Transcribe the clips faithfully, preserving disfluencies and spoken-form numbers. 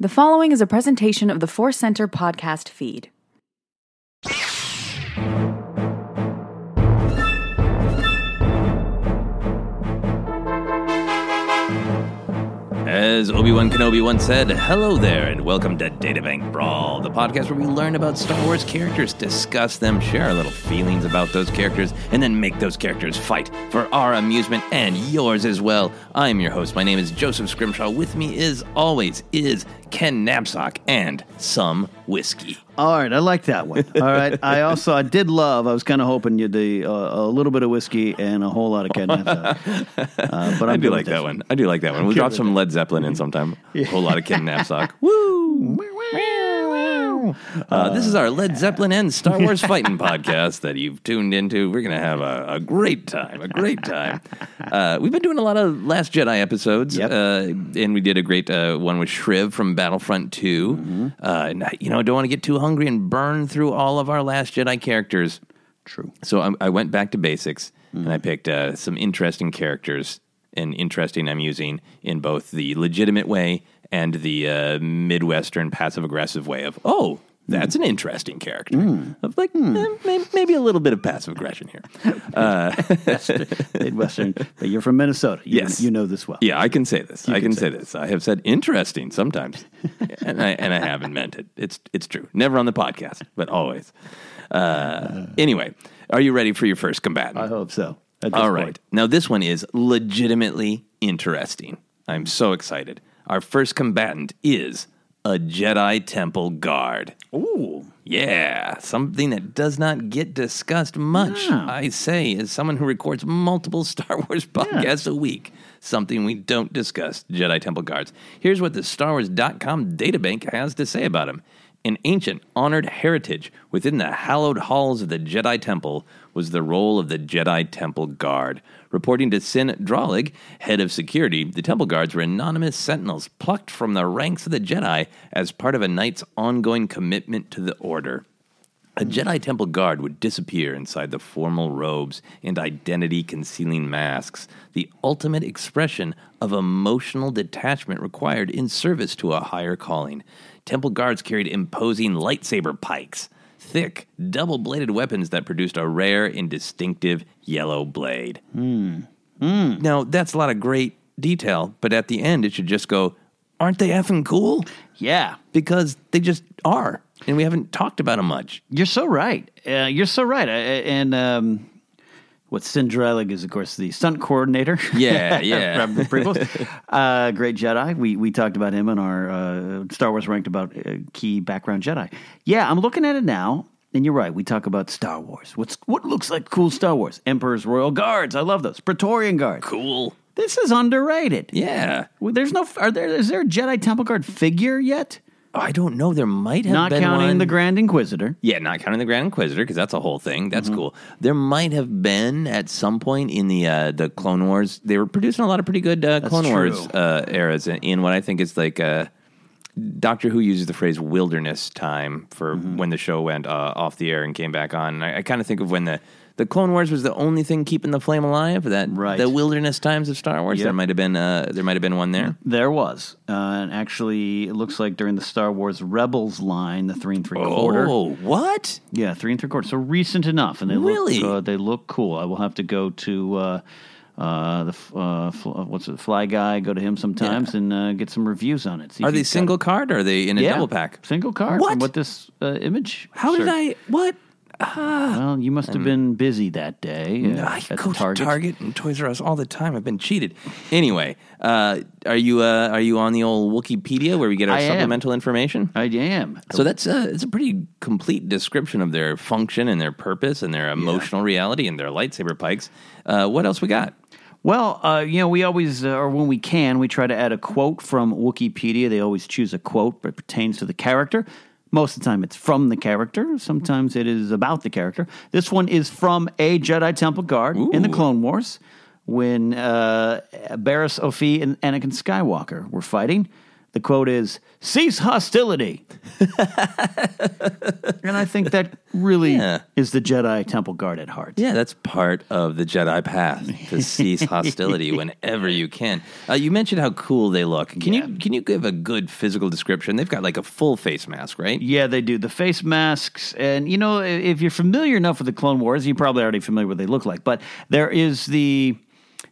The following is a presentation of the Force Center podcast feed. As Obi-Wan Kenobi once said, hello there and welcome to Databank Brawl, the podcast where we learn about Star Wars characters, discuss them, share our little feelings about those characters, and then make those characters fight for our amusement and yours as well. I'm your host. My name is Joseph Scrimshaw. With me, as always, is Ken Nabsock and some whiskey. All right, I like that one. All right, I also I did love. I was kind of hoping you'd do uh, a little bit of whiskey and a whole lot of Ken Nabsock. Uh, but I'm I do like that one. one. I do like that one. We'll drop some Led Zeppelin in sometime. A whole lot of Ken Nabsock. Woo! Uh, this is our Led Zeppelin and Star Wars fighting podcast that you've tuned into. We're gonna have a, a great time. A great time. Uh, we've been doing a lot of Last Jedi episodes, yep. uh, and we did a great uh, one with Shriv from Battlefront two. Mm-hmm. Uh, and you know, don't want to get too hungry and burn through all of our Last Jedi characters. True. So I, I went back to basics, mm. and I picked uh, some interesting characters, and interesting I'm using in both the legitimate way and the uh, Midwestern passive-aggressive way of, oh, that's mm. an interesting character. Mm. Of like, mm. eh, maybe, maybe a little bit of passive aggression here. Uh, Midwestern, but you're from Minnesota. You, yes. You know this well. Yeah, I can say this. You I can say, say this. this. I have said interesting sometimes, and I and I haven't meant it. It's, it's true. Never on the podcast, but always. Uh, uh, anyway, are you ready for your first combatant? I hope so. All right. Point. Now, this one is legitimately interesting. I'm so excited. Our first combatant is a Jedi Temple Guard. Ooh. Yeah, something that does not get discussed much, no. I say, as someone who records multiple Star Wars podcasts yeah. a week. Something we don't discuss, Jedi Temple Guards. Here's what the Star Wars dot com databank has to say about him. An ancient, honored heritage within the hallowed halls of the Jedi Temple was the role of the Jedi Temple Guard. Reporting to Sin Dralig, head of security, the Temple Guards were anonymous sentinels plucked from the ranks of the Jedi as part of a knight's ongoing commitment to the order. A Jedi Temple Guard would disappear inside the formal robes and identity-concealing masks, the ultimate expression of emotional detachment required in service to a higher calling. Temple Guards carried imposing lightsaber pikes, thick, double-bladed weapons that produced a rare and distinctive yellow blade. Mm. Mm. Now, that's a lot of great detail, but at the end, it should just go, aren't they effing cool? Yeah. Because they just are. And we haven't talked about him much. You're so right. Uh, you're so right. Uh, and um, what Sin Dralig is, of course, the stunt coordinator. Yeah, yeah. From the prequels. uh, great Jedi. We we talked about him in our uh, Star Wars Ranked about uh, key background Jedi. Yeah, I'm looking at it now, and you're right. We talk about Star Wars. What's what looks like cool Star Wars? Emperor's Royal Guards. I love those. Praetorian Guards. Cool. This is underrated. Yeah. There's no. Are there? Is there a Jedi Temple Guard figure yet? I don't know. There might have not been one. Not counting the Grand Inquisitor. Yeah, not counting the Grand Inquisitor, because that's a whole thing. That's mm-hmm. cool. There might have been, at some point in the uh, the Clone Wars, they were producing a lot of pretty good uh, Clone true. Wars uh, eras in, in what I think is like, uh, Doctor Who uses the phrase wilderness time for mm-hmm. when the show went uh, off the air and came back on. And I, I kind of think of when the, the Clone Wars was the only thing keeping the flame alive, that right. the wilderness times of Star Wars. Yep. There might have been uh, there might have been one there. There was. Uh, and actually, it looks like during the Star Wars Rebels line, the three and three quarter. Oh, what? Yeah, three and three quarter. So recent enough. And they really? Look, uh, they look cool. I will have to go to uh, uh, the uh, fl- what's it, Fly Guy, go to him sometimes yeah. and uh, get some reviews on it. See are they single card or are they in a yeah, double pack? Single card what? From what this uh, image. How search. did I, what? Uh, well, you must have been busy that day. Uh, I go Target. to Target and Toys R Us all the time. I've been cheated. Anyway, uh, are you uh, are you on the old Wikipedia where we get our I supplemental am. information? I am. So that's a, it's a pretty complete description of their function and their purpose and their emotional yeah. reality and their lightsaber pikes. Uh, what else we got? Well, uh, you know, we always, uh, or when we can, we try to add a quote from Wikipedia. They always choose a quote that pertains to the character. Most of the time it's from the character. Sometimes it is about the character. This one is from a Jedi Temple Guard Ooh. in the Clone Wars when uh, Barriss Offee and Anakin Skywalker were fighting. The quote is, "Cease hostility." And I think that really yeah. is the Jedi Temple Guard at heart. Yeah, that's part of the Jedi path, to cease hostility whenever you can. Uh, you mentioned how cool they look. Can yeah. you can you give a good physical description? They've got like a full face mask, right? Yeah, they do. The face masks. And, you know, if you're familiar enough with the Clone Wars, you're probably already familiar with what they look like. But there is the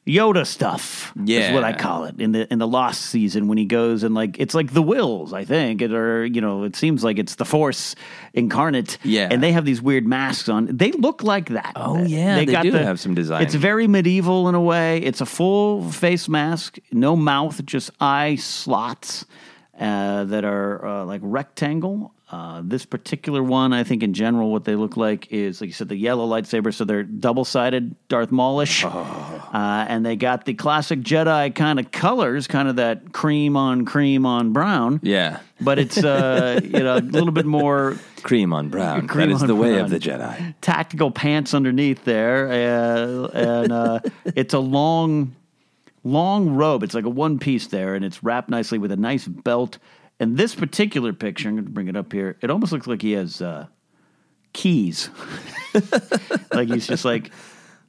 Yoda stuff yeah. is what I call it in the in the Lost season when he goes and like it's like the Wills, I think, it, or you know it seems like it's the Force incarnate, yeah. and they have these weird masks on. They look like that. Oh yeah, they, they got do the, have some design. It's very medieval in a way. It's a full face mask, no mouth, just eye slots uh, that are uh, like rectangle. Uh, this particular one, I think in general what they look like is, like you said, the yellow lightsaber, so they're double-sided Darth Maulish. Oh. Uh, and they got the classic Jedi kind of colors, kind of that cream on cream on brown. Yeah. But it's uh, you know a little bit more... Cream on brown. Cream that is the way brown. Of the Jedi. Tactical pants underneath there. Uh, and uh, it's a long, long robe. It's like a one-piece there, and it's wrapped nicely with a nice belt. And this particular picture, I'm going to bring it up here, it almost looks like he has uh, keys. Like he's just like,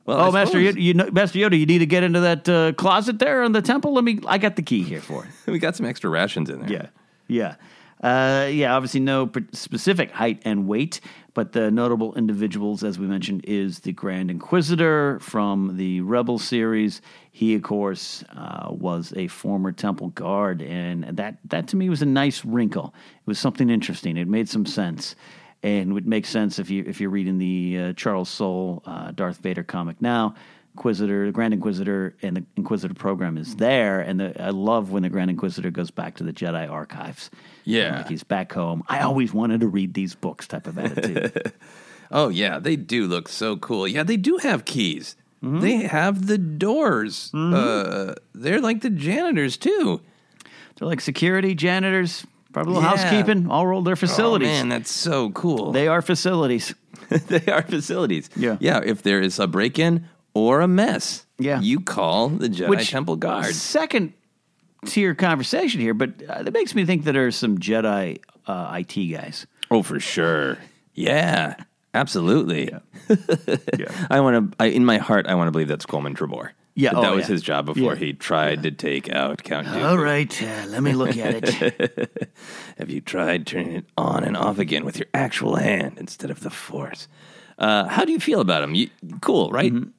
well, oh, Master Yoda, you know, Master Yoda, you need to get into that uh, closet there in the temple? Let me. I got the key here for it. We got some extra rations in there. Yeah, yeah. Uh, yeah, obviously no pre- specific height and weight, but the notable individuals, as we mentioned, is the Grand Inquisitor from the Rebel series. He, of course, uh, was a former Temple Guard, and that, that to me was a nice wrinkle. It was something interesting. It made some sense, and would make sense if you if you're reading the uh, Charles Soule uh, Darth Vader comic now. Inquisitor, the Grand Inquisitor, and the Inquisitor program is there. And the, I love when the Grand Inquisitor goes back to the Jedi archives. Yeah. Like he's back home. I always wanted to read these books type of attitude. Oh, yeah. They do look so cool. Yeah, they do have keys. Mm-hmm. They have the doors. Mm-hmm. Uh, they're like the janitors, too. They're like security, janitors, probably a little yeah. housekeeping, all rolled their facilities. Oh, man, that's so cool. They are facilities. They are facilities. Yeah. Yeah, if there is a break-in or a mess, yeah. you call the Jedi Which, Temple Guard. Second tier conversation here, but uh, that makes me think that there are some Jedi uh, I T guys. Oh, for sure. Yeah. Absolutely. Yeah. yeah. I want to. I, in my heart, I want to believe that's Coleman Trebor. Yeah, that, oh, that was yeah. his job before yeah. he tried yeah. to take out Count Dooku. All right, uh, let me look at it. Have you tried turning it on and off again with your actual hand instead of the Force? Uh, how do you feel about him? You, cool, right? Mm-hmm.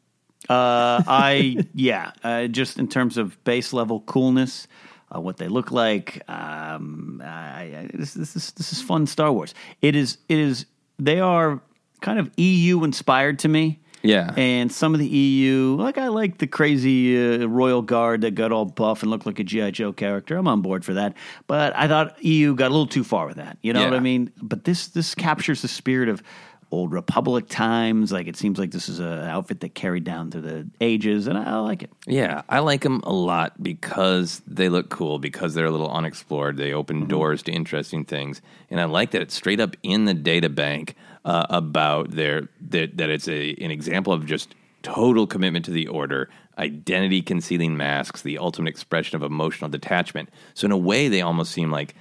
Uh, I yeah. Uh, just in terms of base level coolness. Uh, what they look like. Um, I, I, this, this is this is fun Star Wars. It is it is. They are kind of E U inspired to me. Yeah. And some of the E U, like I like the crazy uh, royal guard that got all buff and looked like a G I. Joe character. I'm on board for that. But I thought E U got a little too far with that. You know yeah. what I mean? But this this captures the spirit of old Republic times. Like it seems like this is an outfit that carried down through the ages, and I, I like it. Yeah, I like them a lot because they look cool, because they're a little unexplored. They open mm-hmm. doors to interesting things, and I like that it's straight up in the data bank. Uh, about their, their that it's a an example of just total commitment to the order, identity concealing masks, the ultimate expression of emotional detachment. So in a way, they almost seem like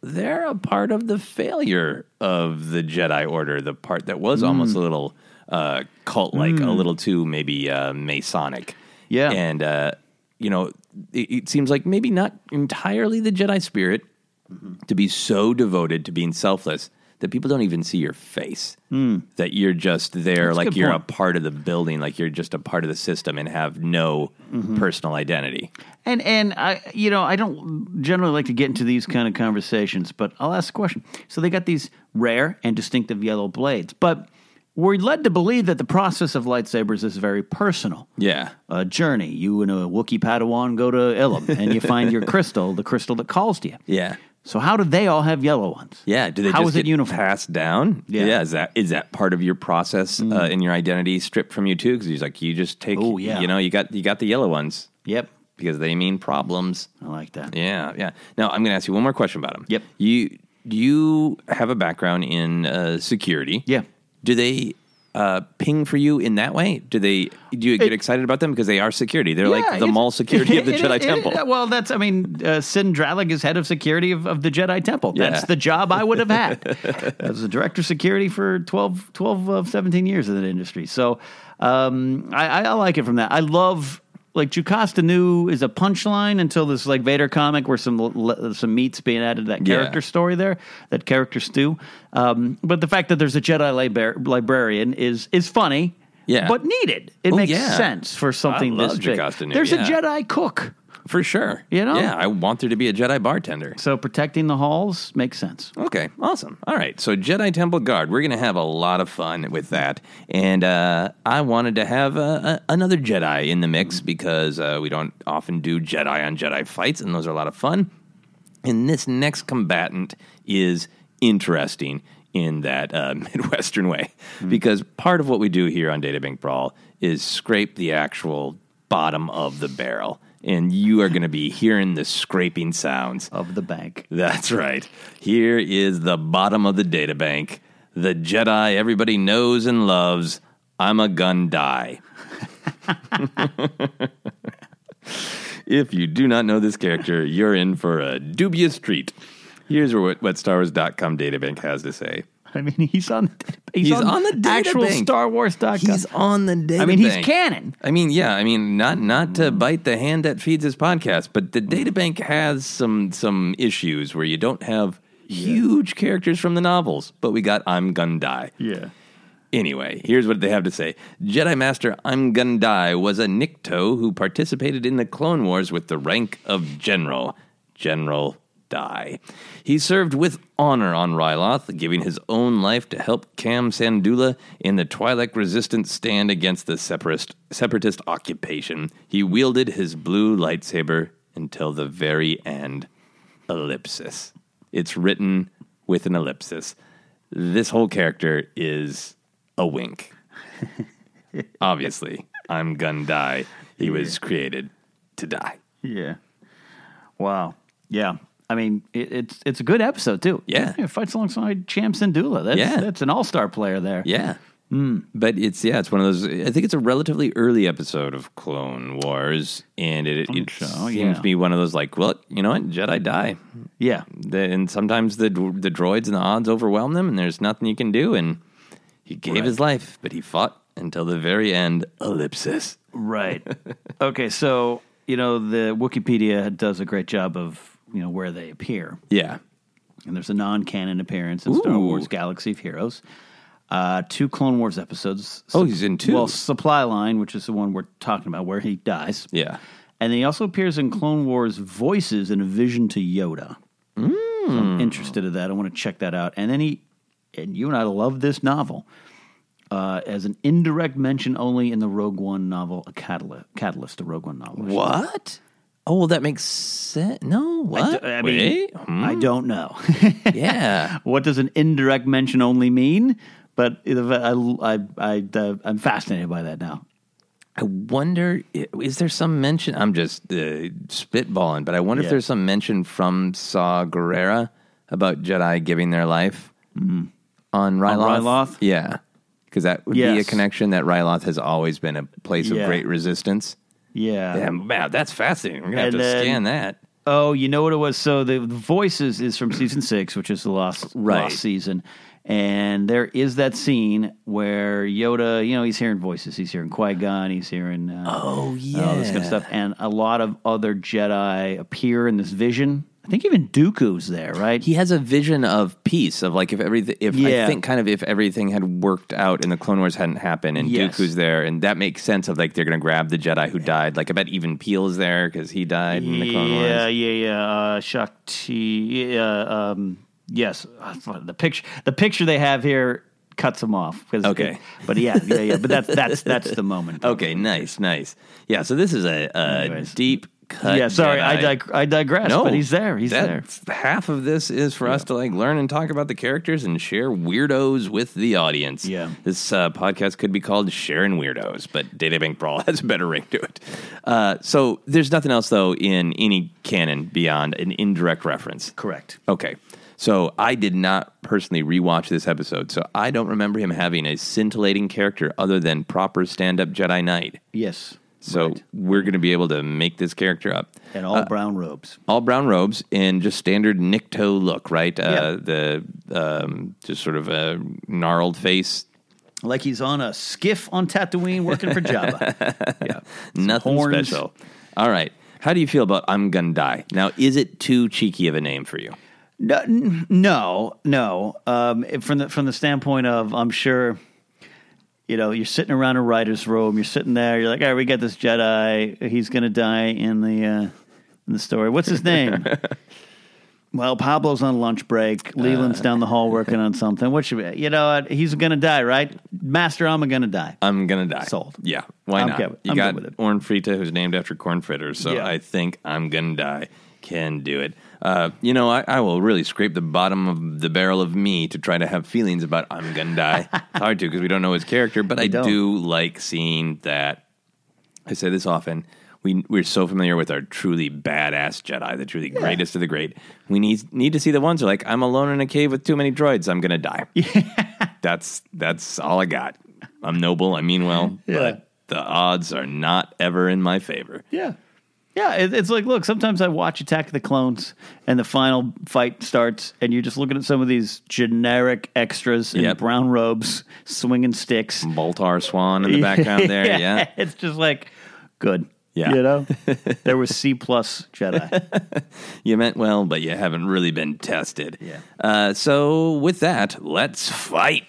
they're a part of the failure of the Jedi Order, the part that was mm. almost a little uh, cult-like, mm. a little too maybe uh, Masonic. Yeah. And, uh, you know, it, it seems like maybe not entirely the Jedi spirit mm-hmm. to be so devoted to being selfless that people don't even see your face, mm. that you're just there That's like a you're point. a part of the building, like you're just a part of the system and have no mm-hmm. personal identity. And, and I, you know, I don't generally like to get into these kind of conversations, but I'll ask a question. So they got these rare and distinctive yellow blades, but we're led to believe that the process of lightsabers is very personal. Yeah. A journey. You and a Wookiee Padawan go to Ilum and you find your crystal, the crystal that calls to you. Yeah. So how do they all have yellow ones? Yeah, do they how just is get it passed down? Yeah. yeah, is that is that part of your process mm. uh, in your identity stripped from you too? Because he's like, you just take, oh, yeah. you know, you got you got the yellow ones. Yep, because they mean problems. I like that. Yeah, yeah. Now I'm going to ask you one more question about them. Yep, you you have a background in uh, security. Yeah, do they uh, ping for you in that way? Do they do you get it, excited about them because they are security? They're yeah, like the mall security it, of the it, Jedi it, Temple. It, well, that's I mean, uh, Sin Dralig is head of security of, of the Jedi Temple. Yeah. That's the job I would have had. I was the director of security for twelve, twelve of seventeen years in that industry. So um, I, I like it from that. I love. Like Jocasta Nu is a punchline until this like Vader comic where some le- some meat's being added to that character yeah. story there, that character stew. Um, but the fact that there's a Jedi libra- librarian is is funny, yeah. but needed. It Ooh, makes yeah. sense for something this big. Nu, there's yeah. a Jedi cook. For sure. You know? Yeah, I want there to be a Jedi bartender. So protecting the halls makes sense. Okay, awesome. All right, so Jedi Temple Guard. We're going to have a lot of fun with that. And uh, I wanted to have uh, a, another Jedi in the mix because uh, we don't often do Jedi on Jedi fights, and those are a lot of fun. And this next combatant is interesting in that uh, Midwestern way mm-hmm. because part of what we do here on Databank Brawl is scrape the actual bottom of the barrel. And you are going to be hearing the scraping sounds. Of the bank. That's right. Here is the bottom of the data bank. The Jedi everybody knows and loves. I'm a gun die. If you do not know this character, you're in for a dubious treat. Here's what, what Star Wars dot com databank has to say. I mean, he's on he's, he's on, on the data actual bank. Star Wars dot com. He's on the data I mean, bank. He's canon. I mean, yeah. I mean, not not to bite the hand that feeds his podcast, but the data bank has some some issues where you don't have huge yeah. characters from the novels, but we got I'm Gun Die. Yeah. Anyway, here's what they have to say. Jedi Master I'm Gun Die was a Nikto who participated in the Clone Wars with the rank of General. General die. He served with honor on Ryloth, giving his own life to help Cham Syndulla in the Twi'lek resistance stand against the separatist, separatist occupation. He wielded his blue lightsaber until the very end. Ellipsis. It's written with an ellipsis. This whole character is a wink. Obviously, I'm gonna die. He yeah. was created to die. Yeah. Wow. Yeah. I mean, it, it's it's a good episode, too. Yeah. yeah fights alongside Cham Syndulla. That's, yeah. that's an all-star player there. Yeah. Mm. But it's, yeah, it's one of those, I think it's a relatively early episode of Clone Wars, and it, it, it so, seems yeah. to be one of those, like, well, you know what, Jedi die. Yeah. The, and sometimes the the droids and the odds overwhelm them, and there's nothing you can do, and he gave right. his life, but he fought until the very end, ellipsis. Right. Okay, so, you know, the Wikipedia does a great job of, you know, where they appear. Yeah. And there's a non-canon appearance in Ooh. Star Wars Galaxy of Heroes. Uh, two Clone Wars episodes. Oh, he's in two. Well, Supply Line, which is the one we're talking about, where he dies. Yeah. And he also appears in Clone Wars Voices in A Vision to Yoda. Mm. So I'm interested in that. I want to check that out. And then he, and you and I love this novel, uh, as an indirect mention only in the Rogue One novel, a catalyst, catalyst the Rogue One novel. What? Oh, well, that makes sense. No, what? I, I mean, Wait. Hmm. I don't know. yeah. What does an indirect mention only mean? But I, I, I, uh, I'm fascinated by that now. I wonder, is there some mention? I'm just uh, spitballing, but I wonder yeah. if there's some mention from Saw Gerrera about Jedi giving their life mm-hmm. on Ryloth. On Ryloth? Yeah, because that would yes. be a connection that Ryloth has always been a place of yeah. great resistance. Yeah. Damn, wow, that's fascinating. We're going to have to then, scan that. Oh, you know what it was? So the Voices is from season six, which is the lost, right. lost season. And there is that scene where Yoda, you know, he's hearing voices. He's hearing Qui-Gon. He's hearing uh, oh, yeah. all this kind of stuff. And a lot of other Jedi appear in this vision. I think even Dooku's there, right? He has a vision of peace, of like if everything, if yeah. I think kind of if everything had worked out and the Clone Wars hadn't happened and yes. Dooku's there. And that makes sense of like they're going to grab the Jedi who yeah. died. Like I bet even Peel's there because he died in the Clone yeah, Wars. Yeah, yeah, yeah. Uh, Shakti, uh, um... Yes, the picture the picture they have here cuts him off. Okay, it, but yeah, yeah, yeah. But that's that's that's the moment. Probably. Okay, nice, nice. Yeah, so this is a, a deep cut. Yeah, sorry, I, dig- I digress. No, but he's there. He's there. Half of this is for yeah. us to like learn and talk about the characters and share weirdos with the audience. Yeah, this uh, podcast could be called Sharing Weirdos, but Databank Brawl has a better ring to it. Uh, so there's nothing else though in any canon beyond an indirect reference. Correct. Okay. So I did not personally rewatch this episode, so I don't remember him having a scintillating character other than proper stand-up Jedi Knight. Yes. So right. we're going to be able to make this character up. And all uh, brown robes. All brown robes and just standard Nikto look, right? Yeah. Uh, the um, just sort of a gnarled face. Like he's on a skiff on Tatooine working for Jabba. yeah. Nothing horns. Special. All right. How do you feel about I'm Gonna Die? Now, is it too cheeky of a name for you? No, no, no. Um, from the from the standpoint of, I'm sure, you know, you're sitting around a writer's room. You're sitting there. You're like, all right, we got this Jedi. He's gonna die in the uh, in the story. What's his name? Well, Pablo's on lunch break. Leland's uh, down the hall working on something. What should we? You know, he's gonna die, right? Master, I'm gonna die. I'm gonna die. Sold. Yeah. Why I'm not? Good. You I'm got Orn Frita, who's named after corn fritters. So yeah. I think I'm gonna die. Can do it. Uh, you know, I, I will really scrape the bottom of the barrel of me to try to have feelings about I'm Gonna Die. It's hard to because we don't know his character, but we I don't. do like seeing that. I say this often. We, we're so familiar with our truly badass Jedi, the truly yeah. greatest of the great. We need need to see the ones who are like, I'm alone in a cave with too many droids. I'm going to die. Yeah. That's, that's all I got. I'm noble. I mean well. Yeah. But the odds are not ever in my favor. Yeah. Yeah, it's like, look, sometimes I watch Attack of the Clones and the final fight starts and you're just looking at some of these generic extras in yep. brown robes, swinging sticks. Baltar Swan in the background there, yeah. yeah. It's just like, good. Yeah. You know? There was C-plus Jedi. You meant well, but you haven't really been tested. Yeah. Uh, so with that, let's fight.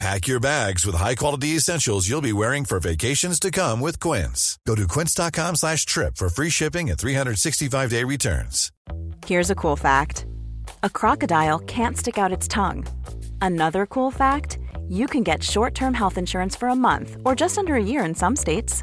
Pack your bags with high-quality essentials you'll be wearing for vacations to come with Quince. Go to quince.com slash trip for free shipping and three sixty-five day returns. Here's a cool fact. A crocodile can't stick out its tongue. Another cool fact, you can get short-term health insurance for a month or just under a year in some states.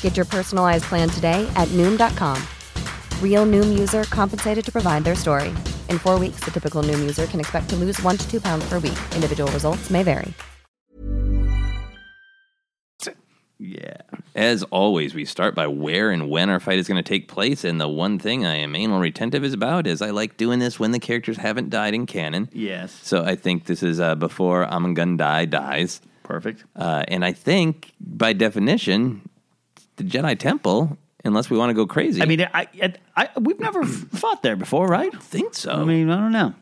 Get your personalized plan today at noom dot com. Real Noom user compensated to provide their story. In four weeks, the typical Noom user can expect to lose one to two pounds per week. Individual results may vary. Yeah. As always, we start by where and when our fight is going to take place, and the one thing I am anal retentive is about is I like doing this when the characters haven't died in canon. Yes. So I think this is uh, before Amangundai dies. Perfect. Uh, and I think, by definition, the Jedi Temple, unless we want to go crazy. I mean, I, I, I we've never fought there before, right? I don't think so. I mean, I don't know.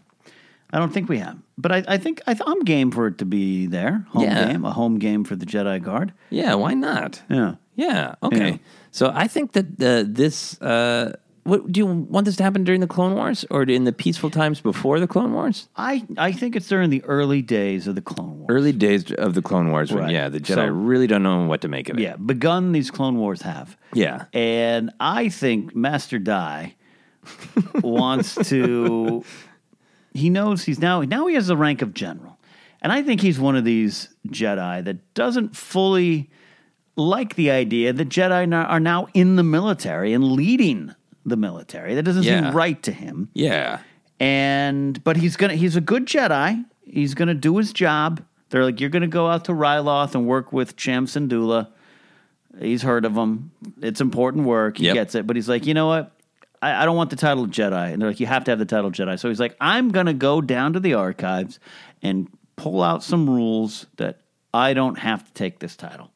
I don't think we have. But I, I think I th- I'm game for it to be there. Home yeah. game, a home game for the Jedi Guard. Yeah, why not? Yeah. Yeah, okay. Yeah. So I think that uh, this, uh, what, do you want this to happen during the Clone Wars or in the peaceful times before the Clone Wars? I, I think it's during the early days of the Clone Wars. Early days of the Clone Wars. Right. When, yeah, the Jedi so, really don't know what to make of it. Yeah, begun these Clone Wars have. Yeah. And I think Master Dai wants to... He knows he's now, now he has the rank of general. And I think he's one of these Jedi that doesn't fully like the idea that Jedi are now in the military and leading the military. That doesn't yeah. seem right to him. Yeah. And, but he's going to, he's a good Jedi. He's going to do his job. They're like, you're going to go out to Ryloth and work with Cham Syndulla. He's heard of him. It's important work. He yep. gets it. But he's like, you know what? I don't want the title of Jedi. And they're like, you have to have the title of Jedi. So he's like, I'm going to go down to the archives and pull out some rules that I don't have to take this title.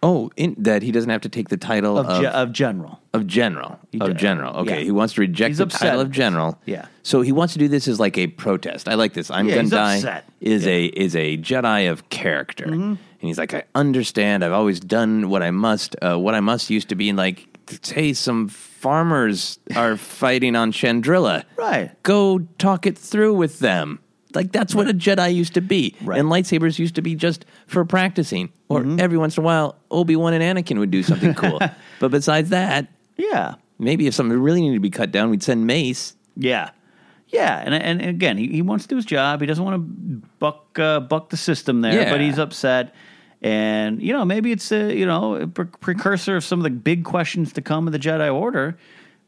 Oh, in, that he doesn't have to take the title of, of, ge- of General. Of General. He of does. General. Okay, yeah. He wants to reject he's the upset. title of General. Yeah. So he wants to do this as like a protest. I like this. I'm yeah, going to die is, yeah. a, is a Jedi of character. Mm-hmm. And he's like, I understand. I've always done what I must. Uh, what I must used to be like, hey, some farmers are fighting on Chandrilla. Right. Go talk it through with them. Like, that's what a Jedi used to be. Right. And lightsabers used to be just for practicing. Or mm-hmm. every once in a while, Obi-Wan and Anakin would do something cool. But besides that, yeah, maybe if something really needed to be cut down, we'd send Mace. Yeah. Yeah, and and again, he, he wants to do his job. He doesn't want to buck uh, buck the system there, yeah. but he's upset. And, you know, maybe it's a, you know, a pre- precursor of some of the big questions to come of the Jedi Order.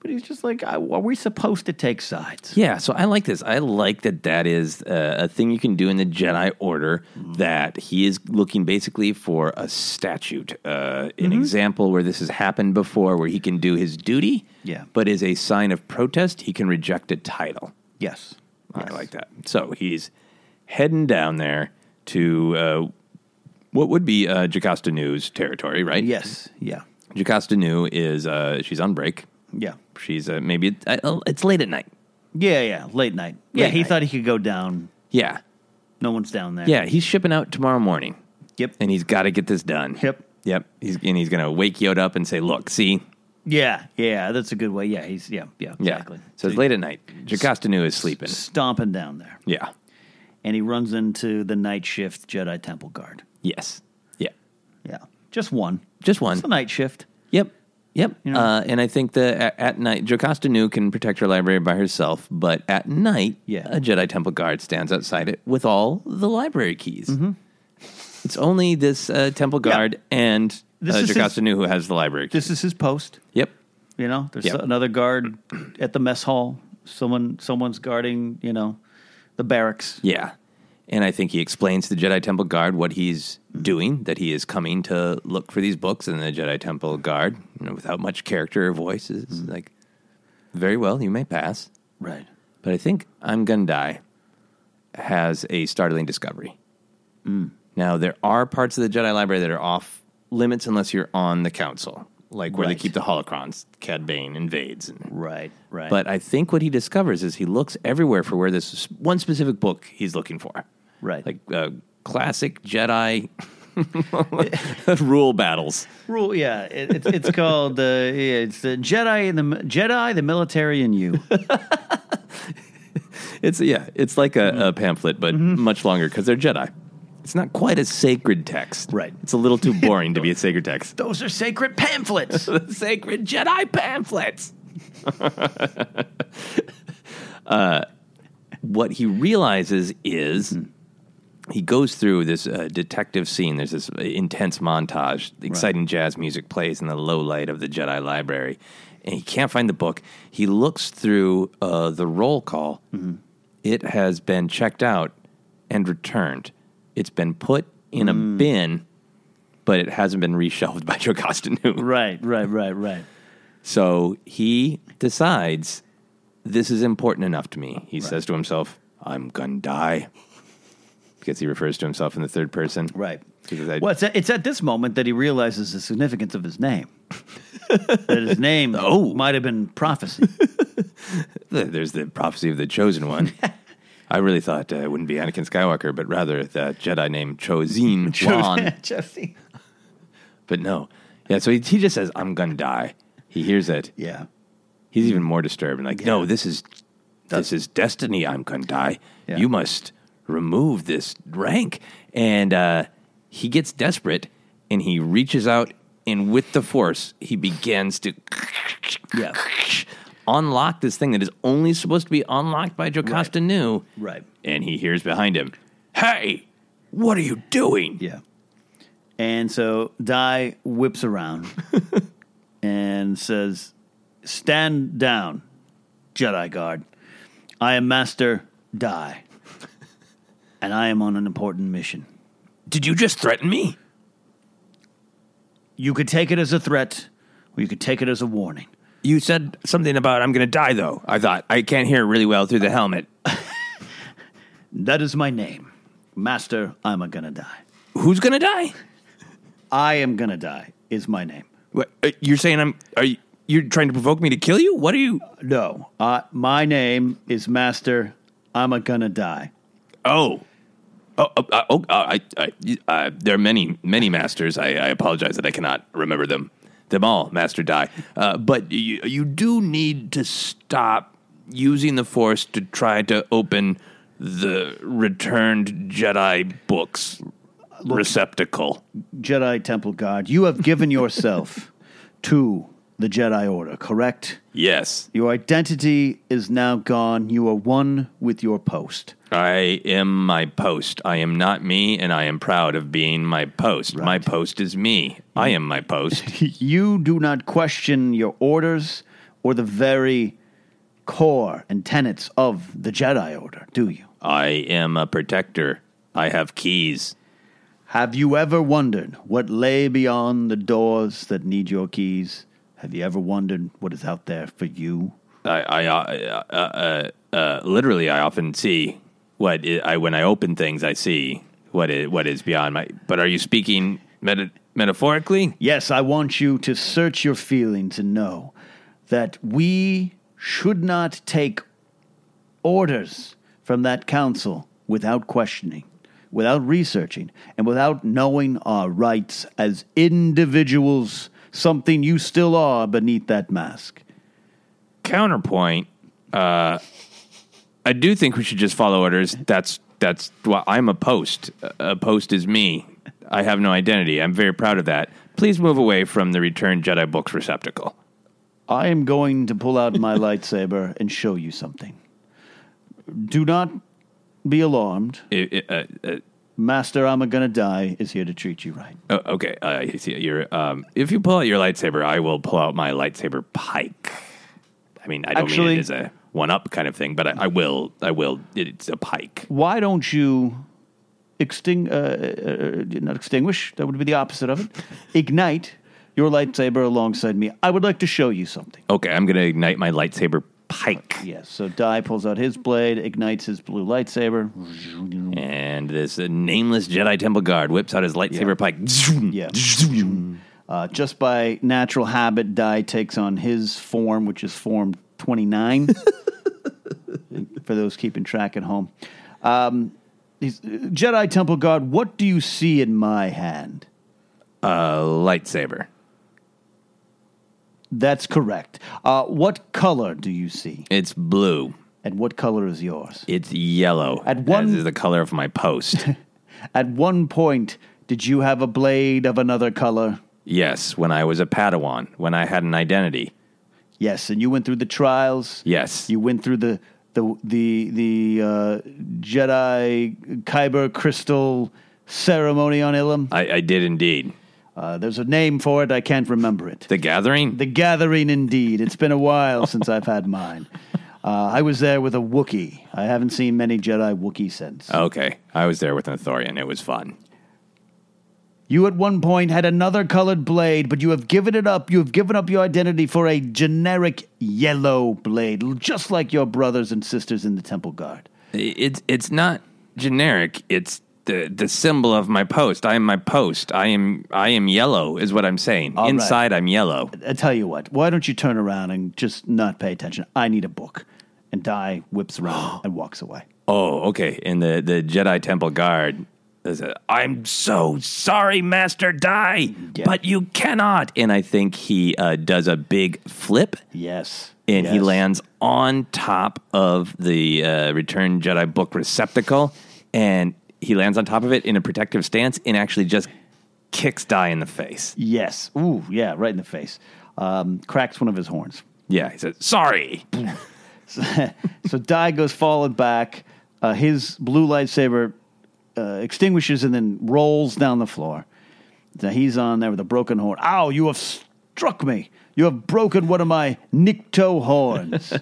But he's just like, are we supposed to take sides? Yeah, so I like this. I like that that is uh, a thing you can do in the Jedi Order, mm-hmm. that he is looking basically for a statute, uh, an mm-hmm. example where this has happened before, where he can do his duty, yeah. but as a sign of protest, he can reject a title. Yes. I yes. like that. So he's heading down there to uh, what would be uh, Jocasta Nu's territory, right? Yes, yeah. Jocasta Nu is, uh, she's on break. Yeah, she's uh, maybe it, uh, it's late at night. Yeah, yeah, late night. Yeah, late he night. Thought he could go down. Yeah, no one's down there. Yeah, he's shipping out tomorrow morning. Yep, and he's got to get this done. Yep, yep. He's and he's gonna wake Yoda up and say, "Look, see." Yeah, yeah, that's a good way. Yeah, he's yeah, yeah, exactly. Yeah. So, so it's late at night. Jocasta Nu is sleeping, stomping down there. Yeah, and he runs into the night shift Jedi Temple Guard. Yes. Yeah. Yeah. Just one. Just one. It's the night shift. Yep. Yep, you know? uh, and I think that at, at night, Jocasta Nu can protect her library by herself, but at night, yeah. a Jedi Temple Guard stands outside it with all the library keys. Mm-hmm. It's only this uh, Temple Guard yep. and uh, Jocasta Nu who has the library keys. This is his post. Yep. You know, there's yep. another guard at the mess hall. Someone, Someone's guarding, you know, the barracks. Yeah, and I think he explains to the Jedi Temple Guard what he's doing, that he is coming to look for these books, and the Jedi Temple Guard, you know, without much character or voice, is mm-hmm. like, very well, you may pass. Right. But I think I'm Gonna Die has a startling discovery. Mm. Now, there are parts of the Jedi Library that are off limits unless you're on the council, like where right. they keep the holocrons, Cad Bane invades. And, right, right. But I think what he discovers is he looks everywhere for where this one specific book he's looking for. Right. Like uh, classic Jedi rule battles. Rule, yeah. It, it's it's called uh, yeah, it's the Jedi and the Jedi, the military, and you. It's yeah. It's like a, mm-hmm. a pamphlet, but mm-hmm. much longer because they're Jedi. It's not quite a sacred text, right? It's a little too boring to be a sacred text. Those are sacred pamphlets. Sacred Jedi pamphlets. uh, what he realizes is. Mm-hmm. He goes through this uh, detective scene. There's this intense montage. Exciting right. jazz music plays in the low light of the Jedi Library. And he can't find the book. He looks through uh, the roll call. Mm-hmm. It has been checked out and returned. It's been put in mm. a bin, but it hasn't been reshelved by Jocasta Nu. Right, right, right, right. So he decides, this is important enough to me. He right. says to himself, I'm gonna die. Because he refers to himself in the third person. Right. I, well, it's at, it's at this moment that he realizes the significance of his name. That his name oh. might have been prophecy. There's the prophecy of the chosen one. I really thought uh, it wouldn't be Anakin Skywalker, but rather the Jedi name Chosin Wan. Chosin. But no. Yeah, so he, he just says, I'm going to die. He hears it. Yeah. He's even more disturbed. Like, yeah. no, this is, this is destiny. I'm going to die. Yeah. You must... remove this rank, and uh, he gets desperate, and he reaches out, and with the force, he begins to yeah. unlock this thing that is only supposed to be unlocked by Jocasta right. Nu. Right, and he hears behind him, "Hey, what are you doing?" Yeah, and so Dai whips around and says, "Stand down, Jedi Guard. I am Master Dai. And I am on an important mission." Did you just threaten me? You could take it as a threat, or you could take it as a warning. You said something about, I'm going to die, though. I thought, I can't hear really well through the helmet. That is my name. Master, I'm going to die. Who's going to die? I am going to die is my name. What, you're saying I'm... Are you, you're trying to provoke me to kill you? What are you... No. Uh, my name is Master, I'm going to die. Oh, oh, oh, oh, oh I, I, I, there are many, many masters. I, I apologize that I cannot remember them, them all, Master Dai. Uh, but you, you do need to stop using the Force to try to open the returned Jedi books Look, receptacle. Jedi Temple Guard, you have given yourself to the Jedi Order, correct? Yes. Your identity is now gone. You are one with your post. I am my post. I am not me, and I am proud of being my post. Right. My post is me. I am my post. You do not question your orders or the very core and tenets of the Jedi Order, do you? I am a protector. I have keys. Have you ever wondered what lay beyond the doors that need your keys? Have you ever wondered what is out there for you? I, I uh, uh, uh, uh, literally, I often see what I, I when I open things, I see what is, what is beyond my. But are you speaking meta- metaphorically? Yes, I want you to search your feelings and know that we should not take orders from that council without questioning, without researching, and without knowing our rights as individuals. Something you still are beneath that mask. Counterpoint, uh, I do think we should just follow orders. That's, that's, well, I'm a post. A post is me. I have no identity. I'm very proud of that. Please move away from the returned Jedi books receptacle. I am going to pull out my lightsaber and show you something. Do not be alarmed. It, it, uh, uh, Master, I'm gonna die is here to treat you right. Oh, okay, uh, you're, um, if you pull out your lightsaber, I will pull out my lightsaber pike. I mean, I don't Actually, mean it as a one-up kind of thing, but I, I will. I will. It's a pike. Why don't you extinguish? Uh, uh, not extinguish. That would be the opposite of it. Ignite your lightsaber alongside me. I would like to show you something. Okay, I'm gonna ignite my lightsaber pike. Yes, so Dai pulls out his blade, ignites his blue lightsaber. And this uh, nameless Jedi Temple Guard whips out his lightsaber yeah. pike. Yeah. Uh, just by natural habit, Dai takes on his form, which is form twenty-nine. For those keeping track at home. Um, he's, uh, Jedi Temple Guard, what do you see in my hand? A uh, lightsaber. That's correct. Uh, what color do you see? It's blue. And what color is yours? It's yellow. At one, as is the color of my post. At one point, did you have a blade of another color? Yes, when I was a Padawan, when I had an identity. Yes, and you went through the trials. Yes. You went through the the the, the uh, Jedi Kyber crystal ceremony on Ilum. I, I did indeed. Uh, there's a name for it. I can't remember it. The Gathering? The Gathering, indeed. It's been a while since I've had mine. Uh, I was there with a Wookiee. I haven't seen many Jedi Wookiee since. Okay. I was there with an Ithorian. It was fun. You at one point had another colored blade, but you have given it up. You have given up your identity for a generic yellow blade, just like your brothers and sisters in the Temple Guard. It's, it's not generic. It's... The, the symbol of my post. I am my post. I am I am yellow is what I'm saying. All Inside, right. I'm yellow. I tell you what. Why don't you turn around and just not pay attention? I need a book. And Dai whips around and walks away. Oh, okay. And the, the Jedi Temple Guard says, I'm so sorry, Master Dai, yeah. but you cannot. And I think he uh, does a big flip. Yes. And yes. he lands on top of the uh, Return Jedi book receptacle. And he lands on top of it in a protective stance and actually just kicks Dai in the face. Yes. Ooh, yeah, right in the face. Um, cracks one of his horns. Yeah, he says, sorry. so so Dai goes falling back. Uh, his blue lightsaber uh, extinguishes and then rolls down the floor. Now he's on there with a broken horn. Ow, you have struck me. You have broken one of my Nikto horns.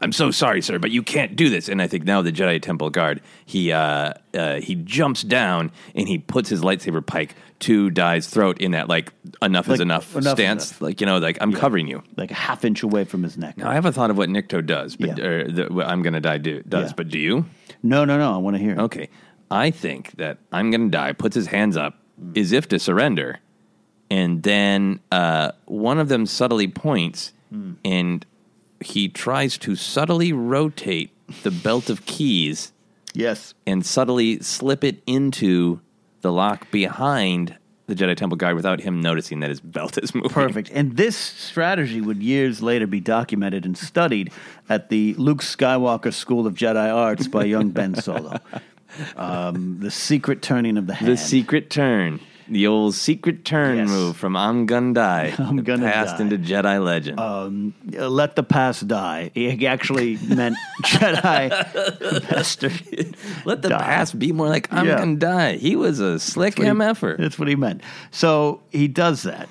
I'm so sorry, sir, but you can't do this. And I think now the Jedi Temple Guard, he uh, uh, he jumps down and he puts his lightsaber pike to Dai's throat in that, like, enough like, is enough, enough stance. Enough. Like, you know, like, I'm yeah. covering you. Like a half inch away from his neck. Now, I haven't thought of what Nikto does, but yeah. or the, what I'm going to die do, does, yeah. but do you? No, no, no, I want to hear it. Okay. I think that I'm going to die, puts his hands up, mm. as if to surrender. And then uh, one of them subtly points, mm. and he tries to subtly rotate the belt of keys. Yes. And subtly slip it into the lock behind the Jedi Temple Guard without him noticing that his belt is moving. Perfect. And this strategy would years later be documented and studied at the Luke Skywalker School of Jedi Arts by young Ben Solo. Um, the secret turning of the hand. The secret turn. The old secret turn yes. move from I'm Gonna Die. I'm Gonna Past die. into Jedi Legend. Um, let the past die. He actually meant Jedi Master. Let the die. past be more like I'm yeah. Gonna Die. He was a slick that's MFer. He, that's what he meant. So he does that.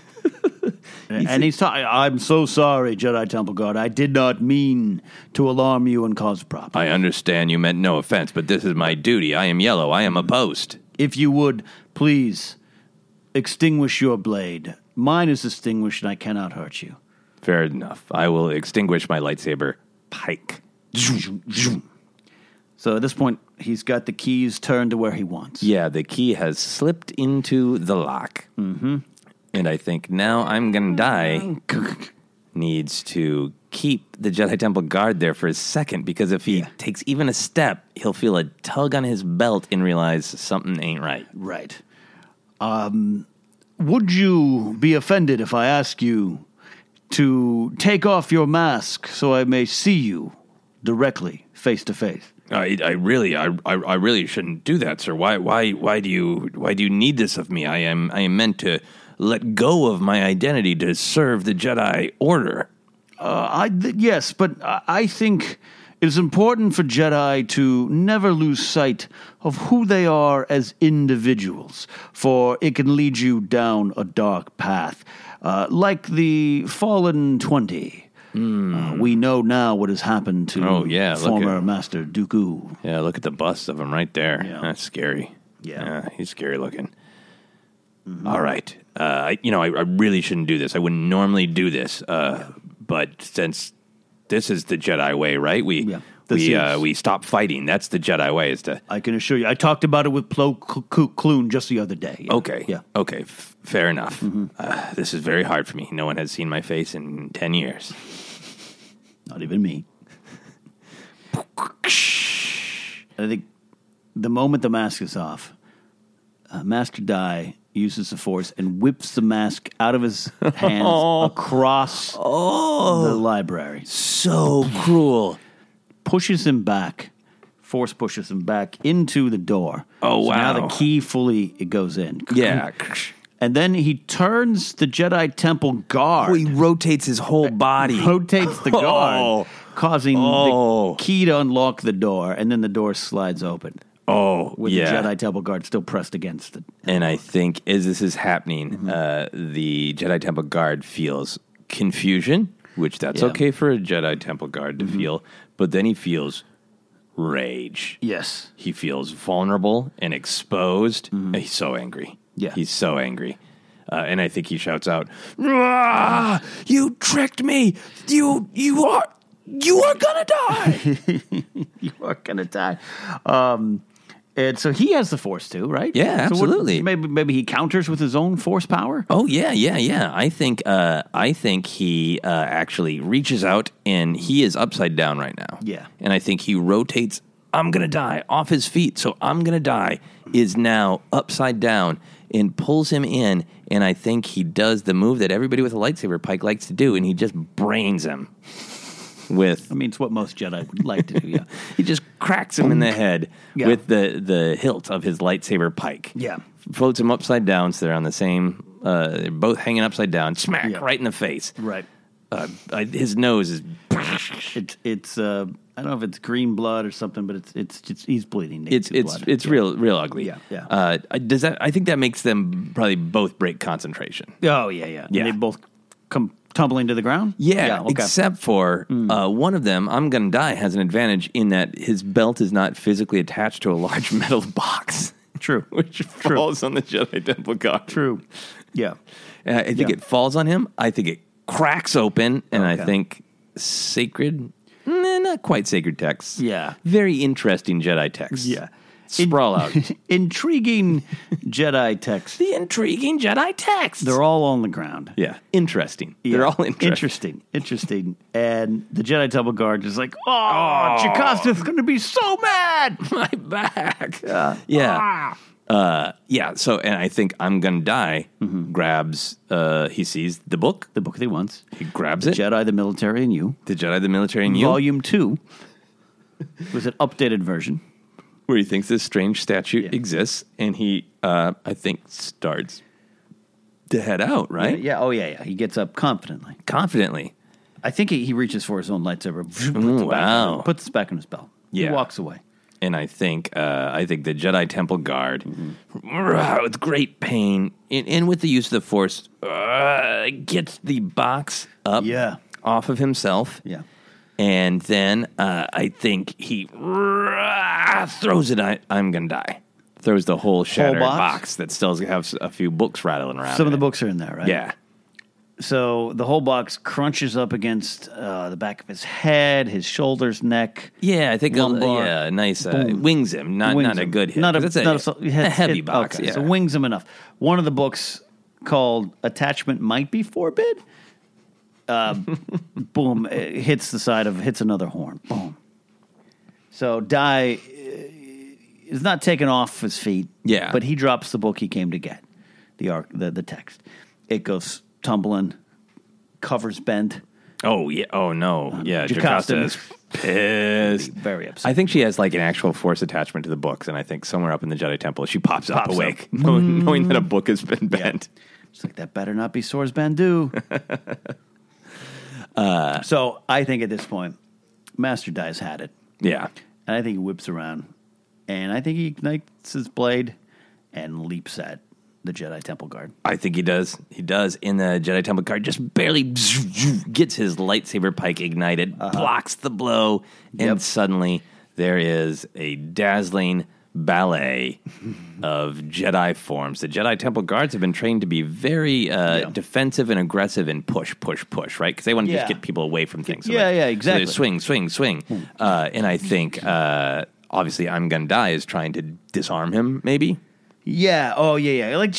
He's and he's talking, I'm so sorry, Jedi Temple Guard. I did not mean to alarm you and cause problems. I understand you meant no offense, but this is my duty. I am yellow. I am a post. If you would, please extinguish your blade. Mine is extinguished, and I cannot hurt you. Fair enough. I will extinguish my lightsaber pike. So at this point, he's got the keys turned to where he wants. Yeah, the key has slipped into the lock. Mm-hmm. And I think now I'm Gonna Die needs to keep the Jedi Temple Guard there for a second, because if he yeah. takes even a step, he'll feel a tug on his belt and realize something ain't right. Right. Um, would you be offended if I ask you to take off your mask so I may see you directly, face to face? I, I really, I, I, I really shouldn't do that, sir. Why, why, why do you, why do you need this of me? I am, I am meant to let go of my identity to serve the Jedi Order. Uh, I th- yes, but I think it's important for Jedi to never lose sight of who they are as individuals, for it can lead you down a dark path, uh, like the Fallen twenty. Mm. Uh, we know now what has happened to oh, yeah, former at, Master Dooku. Yeah, look at the bust of him right there. Yeah. That's scary. Yeah. yeah, he's scary looking. Mm-hmm. All right. Uh, I, you know, I, I really shouldn't do this. I wouldn't normally do this. Uh, yeah. But since this is the Jedi way, right? We yeah. we uh, we stop fighting. That's the Jedi way. Is to I can assure you. I talked about it with Plo Koon just the other day. Yeah. Okay. Yeah. Okay. F- fair enough. Mm-hmm. Uh, this is very hard for me. No one has seen my face in ten years. Not even me. I think the moment the mask is off, uh, Master Dai uses the Force and whips the mask out of his hands oh. across oh. the library. So cruel. Pushes him back. Force pushes him back into the door. Oh, so wow. Now the key fully it goes in. Yeah. And then he turns the Jedi Temple Guard. Oh, he rotates his whole body. Rotates the guard, oh. causing oh. the key to unlock the door, and then the door slides open. Oh, with yeah. the Jedi Temple Guard still pressed against it. And I think as this is happening, mm-hmm. uh, the Jedi Temple Guard feels confusion, which that's yeah. okay for a Jedi Temple Guard to mm-hmm. feel, but then he feels rage. Yes. He feels vulnerable and exposed. Mm-hmm. He's so angry. Yeah. He's so angry. Uh, and I think he shouts out, ah, you tricked me! You, you are... You are gonna die! You are gonna die. Um... And so he has the Force too, right? Yeah, absolutely. So what, maybe maybe he counters with his own Force power? Oh, yeah, yeah, yeah. I think uh, I think he uh, actually reaches out, and he is upside down right now. Yeah. And I think he rotates, I'm going to die, off his feet. So I'm going to die is now upside down and pulls him in, and I think he does the move that everybody with a lightsaber pike likes to do, and he just brains him. With I mean, it's what most Jedi would like to do, yeah. He just cracks him in the head yeah. with the, the hilt of his lightsaber pike. Yeah. Floats him upside down, so they're on the same, uh, they're both hanging upside down, smack, yeah. right in the face. Right. Uh, I, his nose is... It's, it's uh, I don't know if it's green blood or something, but it's, it's, it's he's bleeding. It's, it's, blood. it's yeah. real, real ugly. Yeah, yeah. Uh, does that, I think that makes them probably both break concentration. Oh, yeah, yeah. yeah. They both come... Tumbling to the ground? Yeah, yeah okay. except for mm. uh, one of them, I'm Gonna Die, has an advantage in that his belt is not physically attached to a large metal box. True. Which True. falls on the Jedi Temple Guard. True. Yeah. Uh, I think yeah. it falls on him. I think it cracks open. And okay. I think sacred, nah, not quite sacred text. Yeah. Very interesting Jedi text. Yeah. Sprawl out. Intriguing Jedi texts. The intriguing Jedi texts. They're all on the ground. Yeah. Interesting. Yeah. They're all interesting. Interesting. Interesting. And the Jedi Temple Guard is like, oh, oh. Jocasta's going to be so mad. My back. Uh, yeah. Ah. Uh, yeah. So, and I think I'm going to die mm-hmm. grabs, uh, he sees the book. The book that he wants. He grabs the it. Jedi, the Military, and You. The Jedi, the Military, and You. Volume two was an updated version. Where he thinks this strange statue yeah. exists, and he, uh, I think, starts to head out, right? Yeah, yeah. Oh, yeah, yeah. He gets up confidently. Confidently. I think he, he reaches for his own lightsaber. Ooh, wow. Back, puts it back in his belt. Yeah. He walks away. And I think uh, I think the Jedi Temple Guard, mm-hmm. with great pain, and, and with the use of the Force, uh, gets the box up yeah. off of himself. Yeah. And then uh, I think he uh, throws it. I, I'm gonna die. Throws the whole shattered whole box? box that still has a few books rattling around. Some of the it. books are in there, right? Yeah. So the whole box crunches up against uh, the back of his head, his shoulders, neck. Yeah, I think uh, yeah, nice uh, wings him. Not wings not him. a good hit. Not a, that's a, not a, a heavy hit, box. Okay, yeah. So wings him enough. One of the books called "Attachment Might Be Forbid." Uh, boom, it hits the side of, hits another horn. Boom. So Dai is not taken off his feet. Yeah. But he drops the book he came to get, the arc, the, the text. It goes tumbling, covers bent. Oh, yeah. Oh, no. Um, yeah. Jocasta is pissed. Very upset. I think she has like an actual Force attachment to the books. And I think somewhere up in the Jedi Temple, she pops, pops up awake, up. Mm. knowing that a book has been bent. Yeah. She's like, that better not be Sores Bandu. Uh, so I think at this point, Master Dai's had it. Yeah. And I think he whips around. And I think he ignites his blade and leaps at the Jedi Temple Guard. I think he does. He does. And the Jedi Temple Guard just barely gets his lightsaber pike ignited, uh-huh. blocks the blow, yep. and suddenly there is a dazzling ballet of Jedi forms. The Jedi Temple Guards have been trained to be very uh, yeah. defensive and aggressive and push, push, push, right? Because they want to yeah. just get people away from things. So yeah, like, yeah, exactly. So they swing, swing, swing. Hmm. Uh, and I think, uh, obviously, I'm Gonna Die is trying to disarm him, maybe? Yeah, oh, yeah, yeah. Like,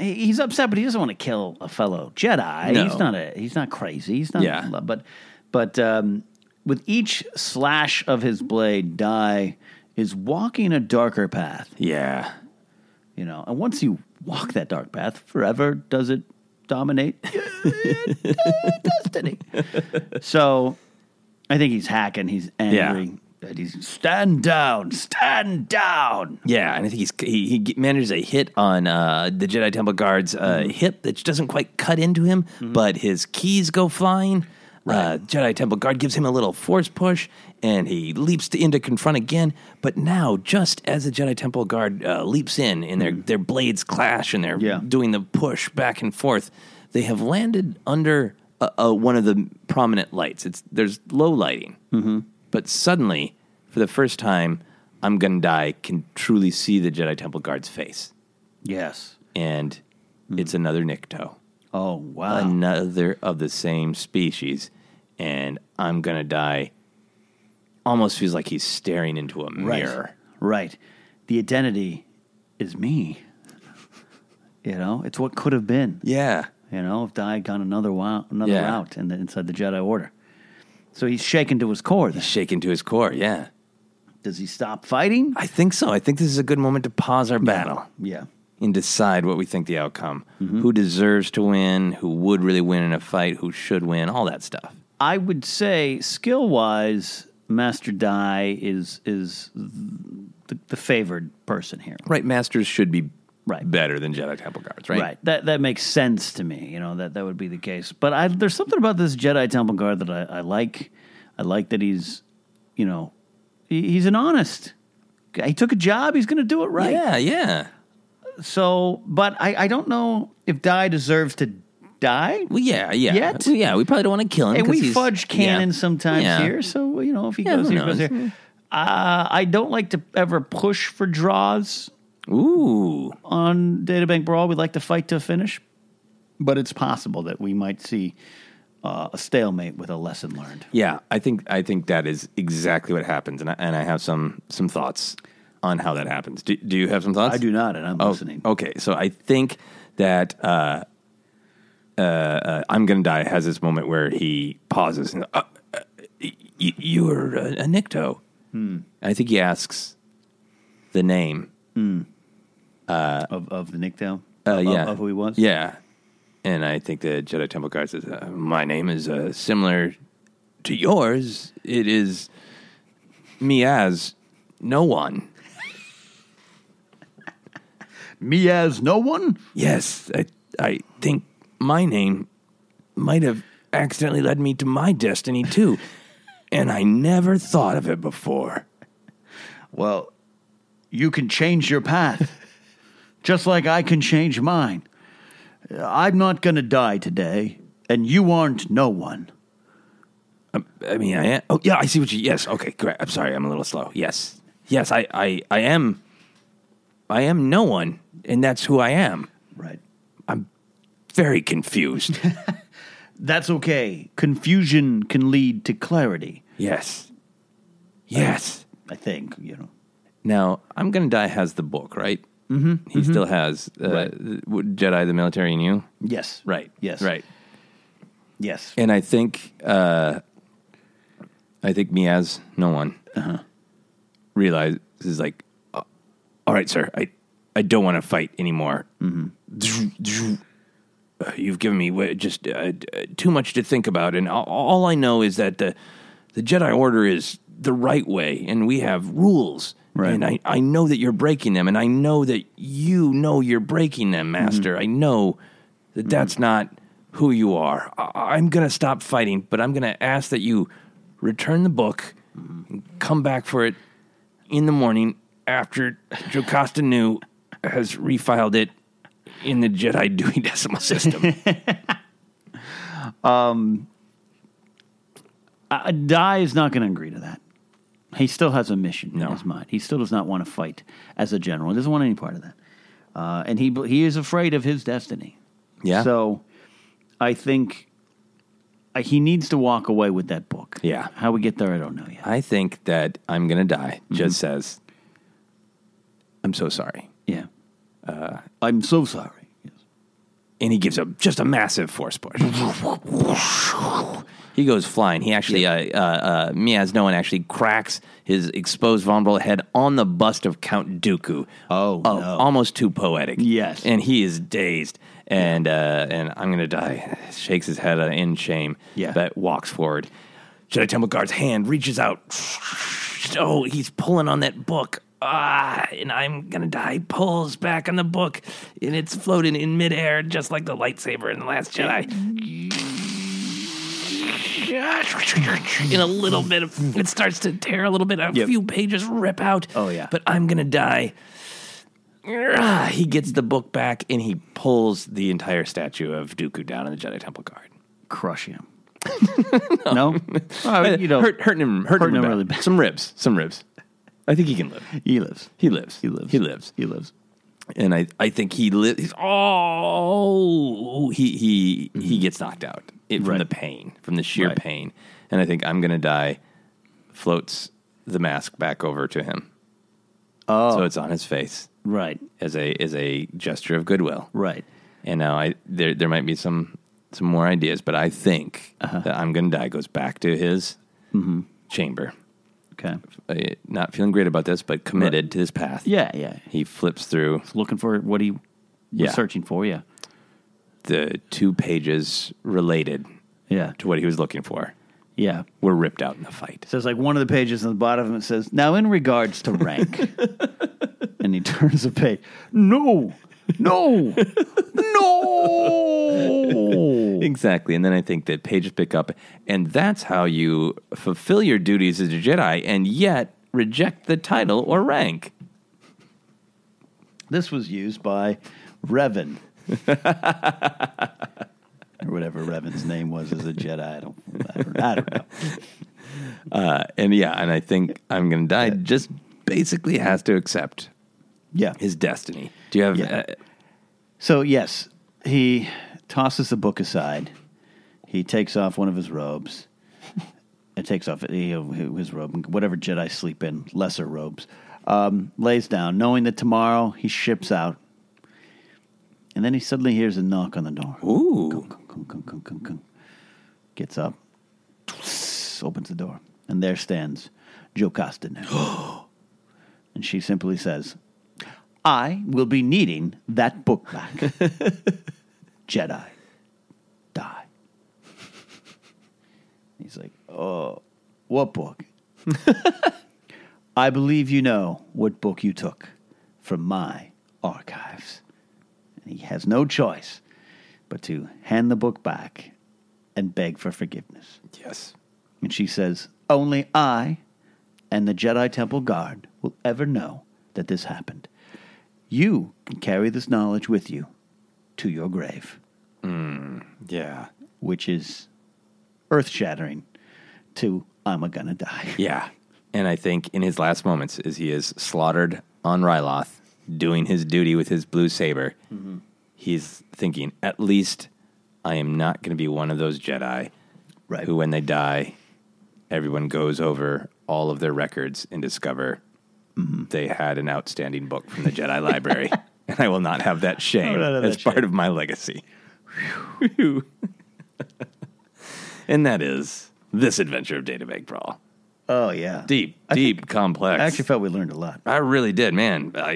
he's upset, but he doesn't want to kill a fellow Jedi. No. He's not a. He's not crazy. He's not. Yeah. But, but um, with each slash of his blade, Die is walking a darker path. Yeah. You know, and once you walk that dark path, forever does it dominate destiny. So I think he's hacking, he's angry. Yeah. And he's, stand down, stand down. Yeah, and I think he's, he, he manages a hit on uh, the Jedi Temple Guard's uh, mm-hmm. hip that doesn't quite cut into him, mm-hmm. but his keys go flying. Right. Uh, Jedi Temple Guard gives him a little Force push, and he leaps to, in to confront again. But now, just as the Jedi Temple Guard uh, leaps in, and their mm. their blades clash, and they're yeah. doing the push back and forth, they have landed under uh, uh, one of the prominent lights. It's there's low lighting, mm-hmm. but suddenly, for the first time, I'm Gonna Die can truly see the Jedi Temple Guard's face. Yes, and mm. it's another Nikto. Oh, wow. Another of the same species, and I'm Gonna Die almost feels like he's staring into a mirror. Right. right. The identity is me. You know, it's what could have been. Yeah. You know, if Die had gone another, wow, another yeah. route in the, inside the Jedi Order. So he's shaken to his core. Then. He's shaken to his core, yeah. Does he stop fighting? I think so. I think this is a good moment to pause our battle. Yeah. yeah. And decide what we think the outcome. Mm-hmm. Who deserves to win, who would really win in a fight, who should win, all that stuff. I would say, skill-wise, Master Dai is is the, the favored person here. Right, Masters should be right. better than Jedi Temple Guards, right? Right, that that makes sense to me, you know, that, that would be the case. But I, there's something about this Jedi Temple Guard that I, I like. I like that he's, you know, he, he's an honest guy. He took a job, he's going to do it right. Yeah, yeah. So, but I, I don't know if Dai deserves to die. Well, yeah, yeah. Yet. Well, yeah, we probably don't want to kill him. And we he's, fudge canon yeah. sometimes yeah. here. So, you know, if he yeah, goes here, he goes here. Mm. Uh, I don't like to ever push for draws. Ooh. On Databank Brawl, we like to fight to a finish. But it's possible that we might see uh, a stalemate with a lesson learned. Yeah, I think I think that is exactly what happens. And I, and I have some some thoughts on how that happens. Do, do you have some thoughts? I do not, and I'm oh, listening. Okay, so I think that uh, uh, uh, I'm Gonna Die has this moment where he pauses and uh, uh, y- you were a, a Nikto. Hmm. I think he asks the name hmm. uh, of of the Nikto. Uh, of, yeah, of, of who he was. Yeah, and I think the Jedi Temple Guard says, uh, "My name is uh, similar to yours. It is me as no one." Me as no one? Yes, I I think my name might have accidentally led me to my destiny too, and I never thought of it before. Well, you can change your path, just like I can change mine. I'm not going to die today, and you aren't no one. Um, I mean, I am. Oh, yeah, I see what you. Yes, okay, correct. I'm sorry, I'm a little slow. Yes, yes, I, I, I am. I am no one, and that's who I am. Right. I'm very confused. That's okay. Confusion can lead to clarity. Yes. Yes. I, I think, you know. Now, I'm Gonna Die has the book, right? Mm-hmm. He mm-hmm. still has uh, right. Jedi, the Military, and You? Yes. Right. Yes. Right. Yes. And I think, uh, I think Miaz, no one, uh-huh. realizes, like, all right, sir, I, I don't want to fight anymore. Mm-hmm. You've given me just uh, too much to think about, and all I know is that the, the Jedi Order is the right way, and we have rules, right. and I, I know that you're breaking them, and I know that you know you're breaking them, Master. Mm-hmm. I know that that's mm-hmm. not who you are. I, I'm going to stop fighting, but I'm going to ask that you return the book, mm-hmm. and come back for it in the morning, after Jocasta Nu has refiled it in the Jedi Dewey Decimal System. um, uh, Dai is not going to agree to that. He still has a mission no. in his mind. He still does not want to fight as a general. He doesn't want any part of that. Uh, and he he is afraid of his destiny. Yeah. So I think uh, he needs to walk away with that book. Yeah. How we get there, I don't know yet. I think that I'm Gonna Die mm-hmm. just says, I'm so sorry. Yeah. Uh, I'm so sorry. Yes. And he gives a just a massive force push. He goes flying. He actually, yeah. uh, uh, uh, Miaz Noan actually cracks his exposed, vulnerable head on the bust of Count Dooku. Oh, uh, no. Almost too poetic. Yes. And he is dazed. And, uh, and I'm going to die. Shakes his head in shame. Yeah. But walks forward. Jedi Temple Guard's hand reaches out. Oh, he's pulling on that book. Ah, and I'm Gonna Die pulls back on the book, and it's floating in midair just like the lightsaber in The Last Jedi. In a little bit, of, it starts to tear a little bit. A yep. few pages rip out. Oh, yeah. But I'm Gonna Die. Ah, he gets the book back, and he pulls the entire statue of Dooku down in the Jedi Temple Guard. Crushing him. No? no? Uh, you know, Hurt, hurting him, hurting hurting him, him really bad. Some ribs. Some ribs. I think he can live. He lives. He lives. He lives. He lives. He lives. And I, I think he lives. He's oh, he he mm-hmm. he gets knocked out it, right. from the pain, from the sheer right. pain. And I think I'm Gonna Die floats the mask back over to him. Oh, so it's on his face, right? As a as a gesture of goodwill, right? And now I there there might be some some more ideas, but I think uh-huh. that I'm Gonna Die goes back to his mm-hmm. chamber. Okay. Not feeling great about this, but committed right. to this path. Yeah, yeah. He flips through. He's looking for what he was yeah. searching for, yeah. The two pages related yeah. to what he was looking for yeah. were ripped out in the fight. So it's like one of the pages on the bottom of it says, now in regards to rank. And he turns the page. No, no, no. Exactly. And then I think that pages pick up, and that's how you fulfill your duties as a Jedi and yet reject the title or rank. This was used by Revan. Or whatever Revan's name was as a Jedi. I don't, I don't, I don't know. Uh, and yeah, and I think I'm Gonna Die yeah. just basically has to accept yeah. his destiny. Do you have... Yeah. Uh, so, yes, he... tosses the book aside. He takes off one of his robes. It takes off he, his robe, whatever Jedi sleep in, lesser robes. um, lays down, knowing that tomorrow he ships out. And then he suddenly hears a knock on the door. Ooh. Come, come, come, come, come, come, come. Gets up, opens the door, and there stands Jocasta Nu. And she simply says, I will be needing that book back. Jedi, die. He's like, oh, what book? I believe you know what book you took from my archives. And he has no choice but to hand the book back and beg for forgiveness. Yes. And she says, only I and the Jedi Temple Guard will ever know that this happened. You can carry this knowledge with you to your grave. Mm, yeah. Which is earth-shattering to I'm gonna die. Yeah. And I think in his last moments, as he is slaughtered on Ryloth, doing his duty with his blue saber, mm-hmm. he's thinking, at least I am not going to be one of those Jedi right. who, when they die, everyone goes over all of their records and discover mm-hmm. they had an outstanding book from the Jedi library, and I will not have that shame have as that part shame. Of my legacy. And that is this adventure of Databank Brawl. Oh, yeah. Deep, I deep, think, complex. I actually felt we learned a lot. I really did, man. I,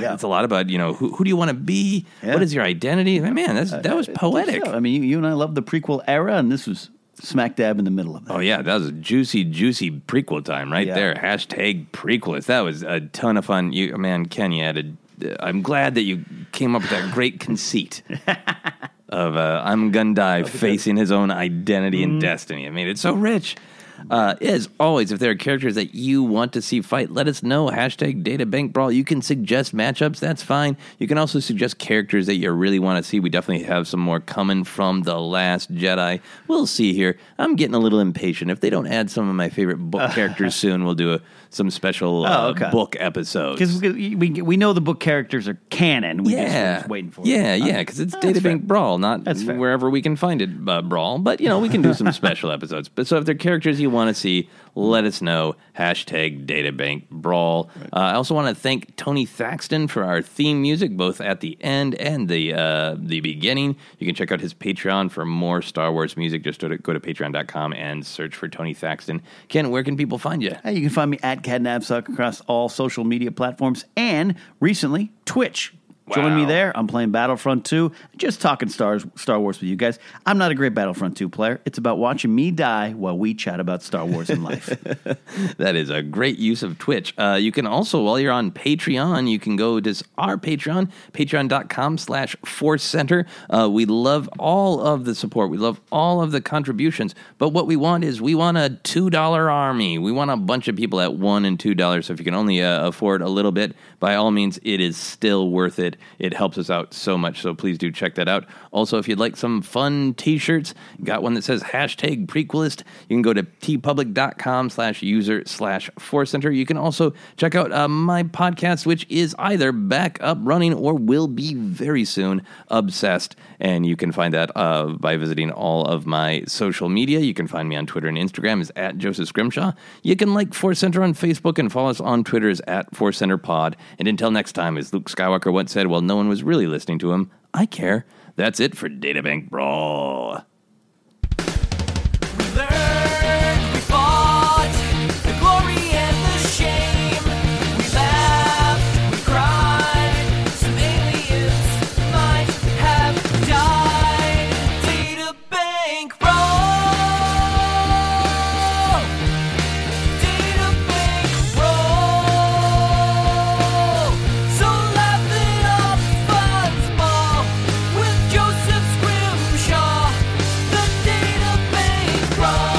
yeah. It's a lot about, you know, who, who do you want to be? Yeah. What is your identity? Man, that's, uh, that was poetic. I, I mean, you, you and I love the prequel era, and this was smack dab in the middle of that. Oh, yeah. That was a juicy, juicy prequel time right yeah. there. Hashtag prequelist. That was a ton of fun. You, man, Ken, you added, uh, I'm glad that you came up with that great conceit. Of uh, I'm gonna die facing his own identity mm-hmm. and destiny. I mean, it's so rich. Uh, as always, if there are characters that you want to see fight, let us know. Hashtag Databank Brawl. You can suggest matchups. That's fine. You can also suggest characters that you really want to see. We definitely have some more coming from The Last Jedi. We'll see here. I'm getting a little impatient. If they don't add some of my favorite book characters soon, we'll do a, some special uh, oh, okay. book episodes. Because we, we we know the book characters are canon. We yeah. just, we're just waiting for yeah, them. Yeah, yeah, because it's oh, Databank Brawl, not wherever we can find it, uh, Brawl. But, you know, we can do some special episodes. But so if there are characters you want to see, let us know. Hashtag Databank Brawl. Right. Uh, I also want to thank Tony Thaxton for our theme music, both at the end and the uh, the beginning. You can check out his Patreon for more Star Wars music. Just go to, go to patreon dot com and search for Tony Thaxton. Ken, where can people find you? Hey, you can find me at Ken Nabsock across all social media platforms and recently Twitch. Wow. Join me there. I'm playing Battlefront two. Just talking stars, Star Wars with you guys. I'm not a great Battlefront two player. It's about watching me die while we chat about Star Wars and life. That is a great use of Twitch. Uh, you can also, while you're on Patreon, you can go to our Patreon, patreon.com slash Force Center. Uh, we love all of the support. We love all of the contributions. But what we want is we want a two dollar army. We want a bunch of people at one dollar and two dollars. So if you can only uh, afford a little bit, by all means, it is still worth it. It helps us out so much, so please do check that out. Also, if you'd like some fun t-shirts, got one that says hashtag prequelist. You can go to tpublic.com slash user slash force center. You can also check out uh, my podcast, which is either back up running or will be very soon, Obsessed. And you can find that uh, by visiting all of my social media. You can find me on Twitter and Instagram is at Joseph Scrimshaw. You can like Force Center on Facebook and follow us on Twitter is at Force Center Pod. And until next time, as Luke Skywalker once said, well, no one was really listening to him. I care. That's it for Databank Brawl. We learned, we fought, the glory and the shame. We laughed, we cried, some aliens might have died. Databank Brawl. Databank Brawl. So laugh it up, fuzzball, with Joseph Scrimshaw, the Databank Brawl.